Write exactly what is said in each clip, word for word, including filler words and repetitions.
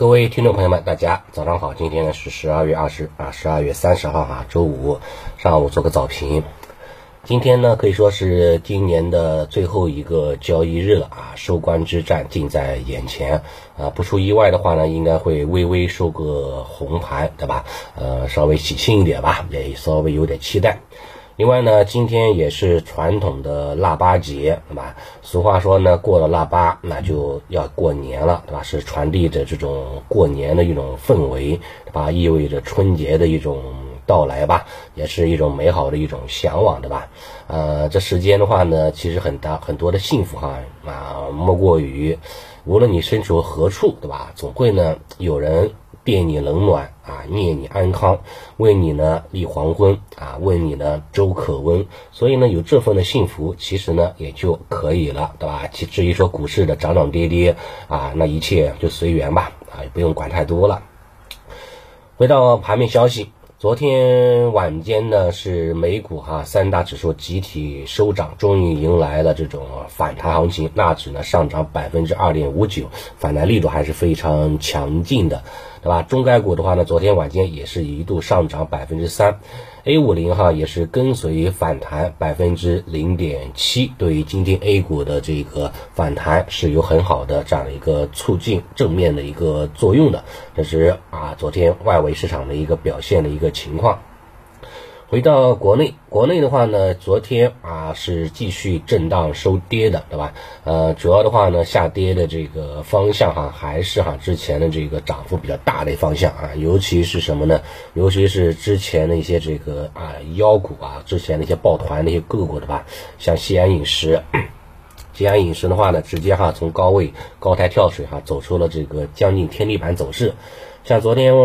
各位听众朋友们，大家早上好！今天呢是十二月二十啊，十二月三十号啊，周五上午做个早评。今天呢可以说是今年的最后一个交易日了啊，收官之战近在眼前啊，不出意外的话呢，应该会微微收个红盘，对吧？呃，稍微喜庆一点吧，也稍微有点期待。另外呢，今天也是传统的腊八节，对吧？俗话说呢，过了腊八，那就要过年了，对吧？是传递着这种过年的一种氛围，对吧？意味着春节的一种到来吧，也是一种美好的一种向往，对吧？呃，这时间的话呢，其实很大很多的幸福哈啊，莫过于无论你身处何处，对吧？总会呢有人惦你冷暖啊，念你安康，为你呢立黄昏啊，问你呢粥可温，所以呢有这份的幸福，其实呢也就可以了，对吧？其至于说股市的涨涨跌跌啊，那一切就随缘吧啊，也不用管太多了。回到盘面消息，昨天晚间呢是美股哈、啊、三大指数集体收涨，终于迎来了这种反弹行情，纳指呢上涨 百分之二点五九， 反弹力度还是非常强劲的，对吧？中概股的话呢，昨天晚间也是一度上涨 百分之三， A 五十 哈也是跟随反弹 百分之零点七， 对于今天 A 股的这个反弹是有很好的这样的一个促进正面的一个作用的，这是啊昨天外围市场的一个表现的一个情况。回到国内，国内的话呢，昨天啊是继续震荡收跌的，对吧？呃，主要的话呢，下跌的这个方向哈、啊，还是哈、啊、之前的这个涨幅比较大的方向啊，尤其是什么呢？尤其是之前的一些这个啊妖股啊，之前的一些抱团的一些个股，对吧？像西安饮食。西安饮食的话呢，直接哈从高位高台跳水哈，走出了这个将近天地板走势。像昨天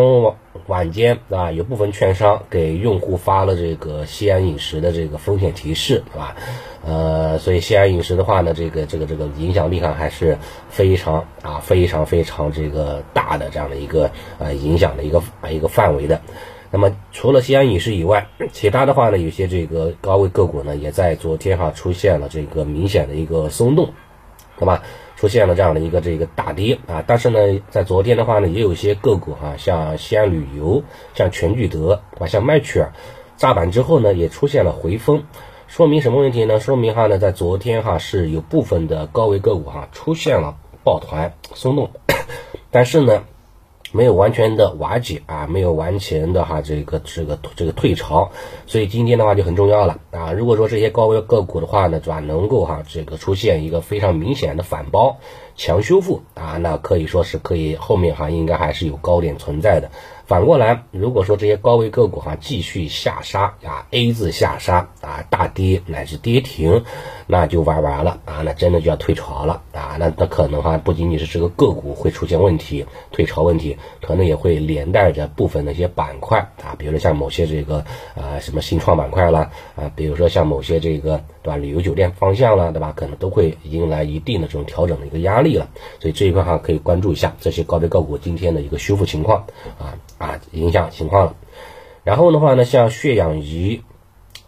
晚间啊，有部分券商给用户发了这个西安饮食的这个风险提示，是吧？呃，所以西安饮食的话呢，这个这个这个影响力上还是非常啊非常非常这个大的这样的一个呃影响的一个啊一个范围的。那么除了西安饮食以外，其他的话呢，有些这个高位个股呢，也在昨天哈、啊、出现了这个明显的一个松动，对吧？出现了这样的一个这个大跌啊，但是呢，在昨天的话呢，也有些个股哈、啊，像西安旅游、像全聚德啊、像麦趣尔，炸板之后呢，也出现了回风。说明什么问题呢？说明哈呢，在昨天哈是有部分的高位个股哈出现了抱团松动，但是呢，没有完全的瓦解啊，没有完全的哈这个这个这个退潮，所以今天的话就很重要了啊。如果说这些高位个股的话呢，对吧，能够哈这个出现一个非常明显的反包强修复啊，那可以说是可以后面哈应该还是有高点存在的。反过来，如果说这些高位个股哈继续下杀啊 ，A 字下杀啊，大跌乃至跌停，那就玩完了啊，那真的就要退潮了啊，那那可能哈不仅仅是这个个股会出现问题，退潮问题，可能也会连带着部分的一些板块啊，比如说像某些这个啊、呃、什么新创板块啦啊，比如说像某些这个对吧旅游酒店方向啦，对吧，可能都会迎来一定的这种调整的一个压力了，所以这一块哈可以关注一下这些高位个股今天的一个修复情况啊。啊，影响情况了。然后的话呢，像血氧仪，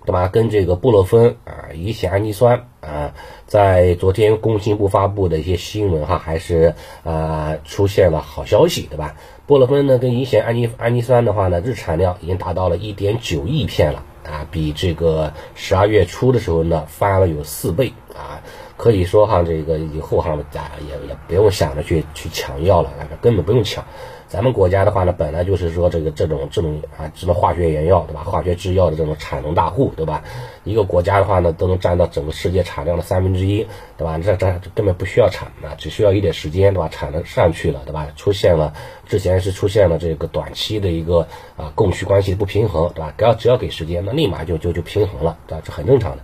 对吧？跟这个布洛芬啊、乙酰氨基酸啊，在昨天工信部发布的一些新闻哈，还是啊出现了好消息，对吧？布洛芬呢跟乙酰氨基氨基酸的话呢，日产量已经达到了 一点九亿片了啊，比这个十二月初的时候呢翻了有四倍啊。可以说哈，这个以后哈，咱也也不用想着去去抢药了，根本不用抢。咱们国家的话呢，本来就是说这个这种这种啊，这种化学原药，对吧？化学制药的这种产能大户，对吧？一个国家的话呢，都能占到整个世界产量的三分之一，对吧？这这根本不需要产啊，只需要一点时间，对吧？产能上去了，对吧？出现了之前是出现了这个短期的一个啊供需关系不平衡，对吧？只要只要给时间，那立马就就就平衡了，对吧？这很正常的。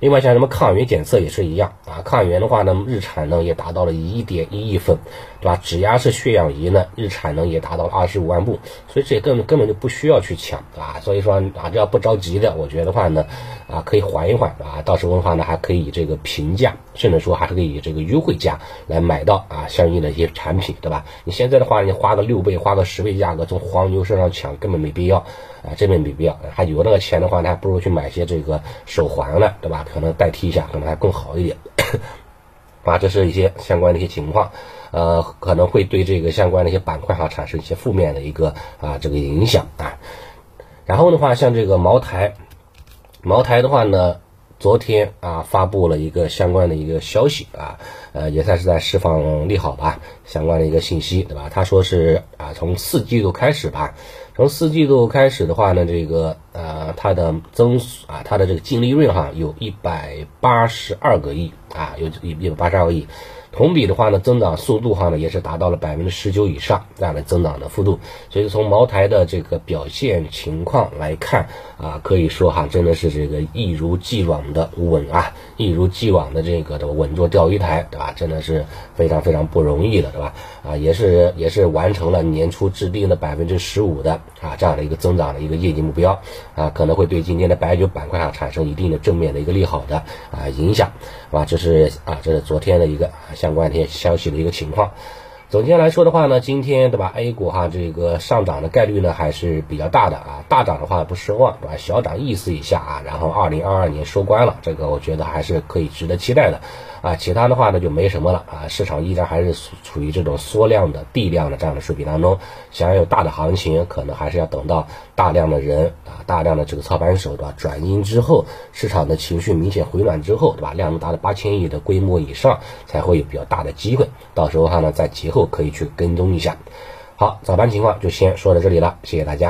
另外像什么抗原检测也是一样啊，抗原的话呢，日产能也达到了 一点一亿份，对吧？指压式血氧仪呢，日产能也达到了二十五万部，所以这也根本根本就不需要去抢啊。所以说啊，这要不着急的，我觉得话呢，啊可以缓一缓啊，到时候的话呢，还可以以这个平价，甚至说还可以以这个优惠价来买到啊相应的一些产品，对吧？你现在的话，你花个六倍、花个十倍价格从黄牛身上抢，根本没必要啊，这边没必要。还有那个钱的话，还不如去买些这个手环了，对吧？可能代替一下，可能还更好一点，啊，这是一些相关的一些情况呃可能会对这个相关的一些板块哈、啊、产生一些负面的一个啊这个影响啊。然后的话，像这个茅台，茅台的话呢，昨天啊发布了一个相关的一个消息啊，呃也算是在释放利好吧，相关的一个信息，对吧？他说是啊从四季度开始吧，从四季度开始的话呢，这个呃它的增速啊，它的这个净利润哈有一百八十二个亿啊，有一百八十二个亿。同比的话呢，增长速度哈呢也是达到了百分之十九以上这样的增长的幅度，所以从茅台的这个表现情况来看啊，可以说哈真的是这个一如既往的稳啊，一如既往的这个的稳坐钓鱼台，对吧？真的是非常非常不容易的，对吧？啊，也是也是完成了年初制定的百分之十五的啊这样的一个增长的一个业绩目标啊，可能会对今天的白酒板块啊产生一定的正面的一个利好的啊影响，啊，这是啊这是昨天的一个相关的一些消息的一个情况。总结来说的话呢，今天对吧 A 股哈这个上涨的概率呢还是比较大的啊，大涨的话不失望，对吧？小涨意思一下啊，然后二零二二年收官了，这个我觉得还是可以值得期待的啊。其他的话呢就没什么了啊，市场依然还是处于这种缩量的地量的这样的水平当中，想要有大的行情可能还是要等到大量的人啊大量的这个操盘手对吧转阴之后，市场的情绪明显回暖之后，对吧，量能达到八千亿的规模以上才会有比较大的机会，到时候哈呢再结合可以去跟踪一下。好，早盘情况就先说到这里了，谢谢大家。